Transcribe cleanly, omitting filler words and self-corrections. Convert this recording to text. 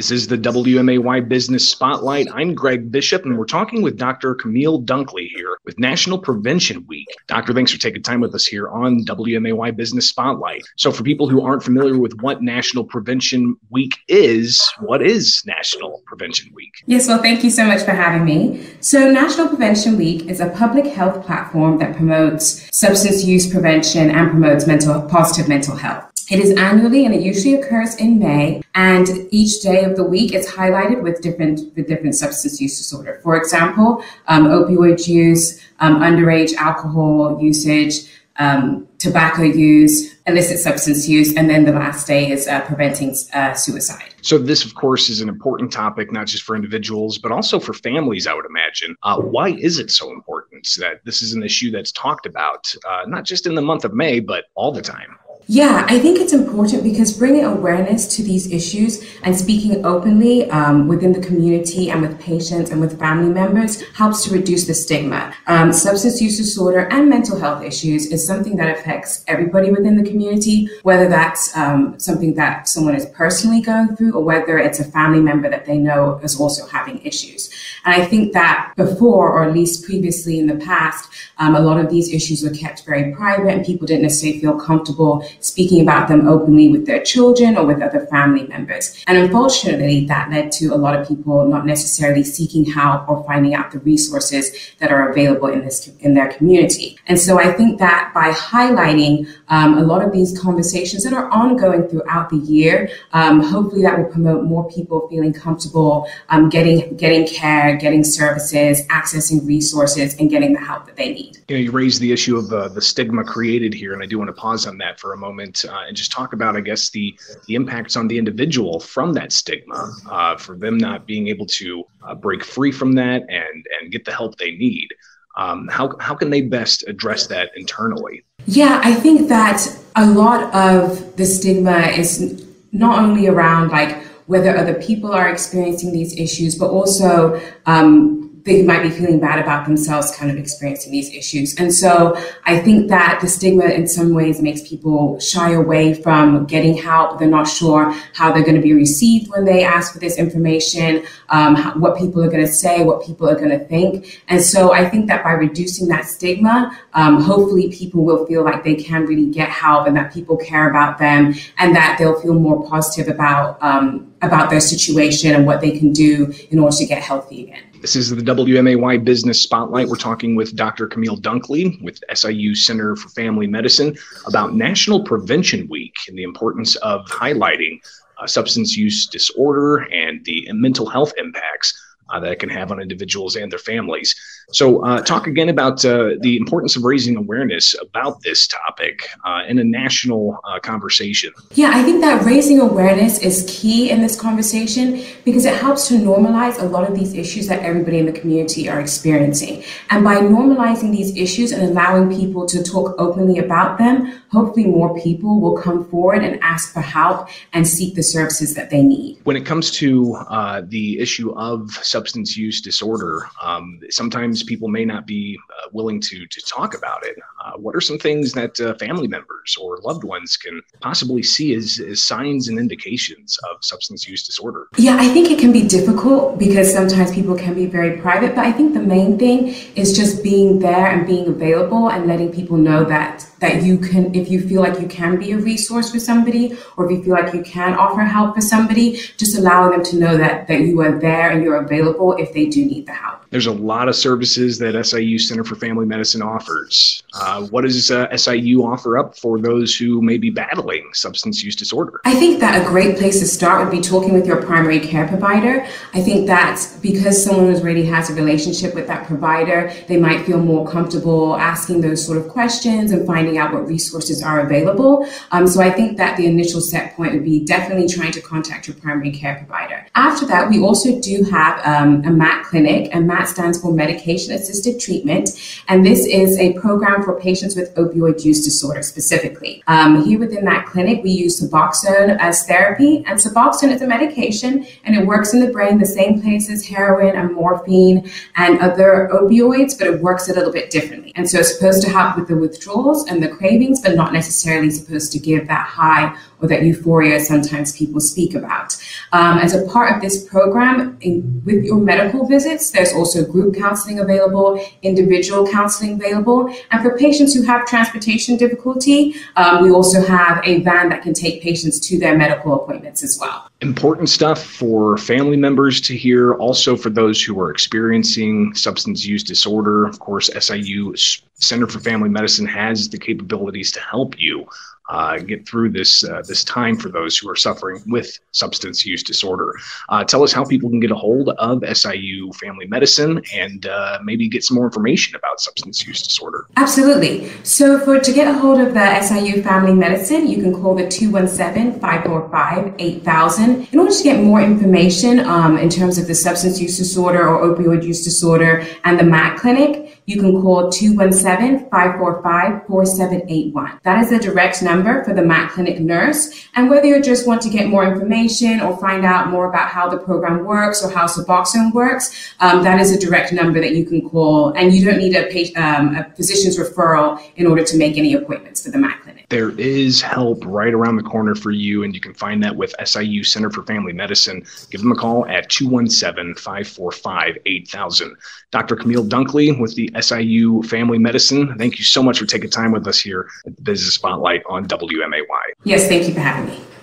This is the WMAY Business Spotlight. I'm Greg Bishop, and we're talking with Dr. Camille Dunkley here with National Prevention Week. Doctor, thanks for taking time with us here on WMAY Business Spotlight. So for people who aren't familiar with what National Prevention Week is, what is National Prevention Week? Yes, well, thank you so much for having me. So National Prevention Week is a public health platform that promotes substance use prevention and promotes positive mental health. It is annually, and it usually occurs in May, and each day of the week it's highlighted with different substance use disorder. For example, opioid use, underage alcohol usage, tobacco use, illicit substance use, and then the last day is preventing suicide. So this, of course, is an important topic, not just for individuals, but also for families, I would imagine. Why is it so important that this is an issue that's talked about, not just in the month of May, but all the time? Yeah, I think it's important because bringing awareness to these issues and speaking openly within the community and with patients and with family members helps to reduce the stigma. Substance use disorder and mental health issues is something that affects everybody within the community, whether that's something that someone is personally going through or whether it's a family member that they know is also having issues. And I think that before, or at least previously in the past, a lot of these issues were kept very private and people didn't necessarily feel comfortable speaking about them openly with their children or with other family members. And unfortunately, that led to a lot of people not necessarily seeking help or finding out the resources that are available in their community. And so I think that by highlighting a lot of these conversations that are ongoing throughout the year, hopefully that will promote more people feeling comfortable getting care, getting services, accessing resources, and getting the help that they need. You know, you raised the issue of the stigma created here, and I do want to pause on that for a moment and just talk about, I guess, the impacts on the individual from that stigma, for them not being able to break free from that and get the help they need. How can they best address that internally? Yeah, I think that a lot of the stigma is not only around like whether other people are experiencing these issues, but also they might be feeling bad about themselves kind of experiencing these issues. And so I think that the stigma in some ways makes people shy away from getting help. They're not sure how they're going to be received when they ask for this information, what people are going to say, what people are going to think. And so I think that by reducing that stigma, hopefully people will feel like they can really get help and that people care about them and that they'll feel more positive about their situation and what they can do in order to get healthy again. This is the WMAY Business Spotlight. We're talking with Dr. Camille Dunkley with SIU Center for Family Medicine about National Prevention Week and the importance of highlighting substance use disorder and the mental health impacts that it can have on individuals and their families. So talk again about the importance of raising awareness about this topic in a national conversation. Yeah, I think that raising awareness is key in this conversation because it helps to normalize a lot of these issues that everybody in the community are experiencing. And by normalizing these issues and allowing people to talk openly about them, hopefully more people will come forward and ask for help and seek the services that they need. When it comes to the issue of substance use disorder, sometimes people may not be willing to talk about it. What are some things that family members or loved ones can possibly see as signs and indications of substance use disorder? Yeah, I think it can be difficult because sometimes people can be very private, but I think the main thing is just being there and being available and letting people know that you can, if you feel like you can be a resource for somebody, or if you feel like you can offer help for somebody, just allowing them to know that you are there and you're available if they do need the help. There's a lot of services that SIU Center for Family Medicine offers. What does SIU offer up for those who may be battling substance use disorder? I think that a great place to start would be talking with your primary care provider. I think that because someone already has a relationship with that provider, they might feel more comfortable asking those sort of questions and finding out what resources are available. So I think that the initial set point would be definitely trying to contact your primary care provider. After that, we also do have a MAT clinic, and MAT stands for Medication Assisted Treatment, and this is a program for patients with opioid use disorder specifically. Here within that clinic, we use Suboxone as therapy, and Suboxone is a medication, and it works in the brain the same place as heroin and morphine and other opioids, but it works a little bit differently. And so it's supposed to help with the withdrawals and the cravings, but not necessarily supposed to give that high or that euphoria sometimes people speak about. As a part of this program with your medical visits. There's also group counseling available, individual counseling available. And for patients who have transportation difficulty, we also have a van that can take patients to their medical appointments as well. Important stuff for family members to hear, also for those who are experiencing substance use disorder. Of course, SIU Center for Family Medicine has the capabilities to help you get through this time for those who are suffering with substance use disorder. Tell us how people can get a hold of SIU Family Medicine and maybe get some more information about substance use disorder. Absolutely. So to get a hold of the SIU Family Medicine, you can call the 217-545-8000 in order to get more information in terms of the substance use disorder or opioid use disorder and the MAT clinic. You can call 217-545-4781. That is a direct number for the MAT clinic nurse. And whether you just want to get more information or find out more about how the program works or how Suboxone works, that is a direct number that you can call. And you don't need a physician's referral in order to make any appointments for the MAT clinic. There is help right around the corner for you, and you can find that with SIU Center for Family Medicine. Give them a call at 217-545-8000. Dr. Camille Dunkley with the SIU Family Medicine, thank you so much for taking time with us here at the Business Spotlight on WMAY. Yes, thank you for having me.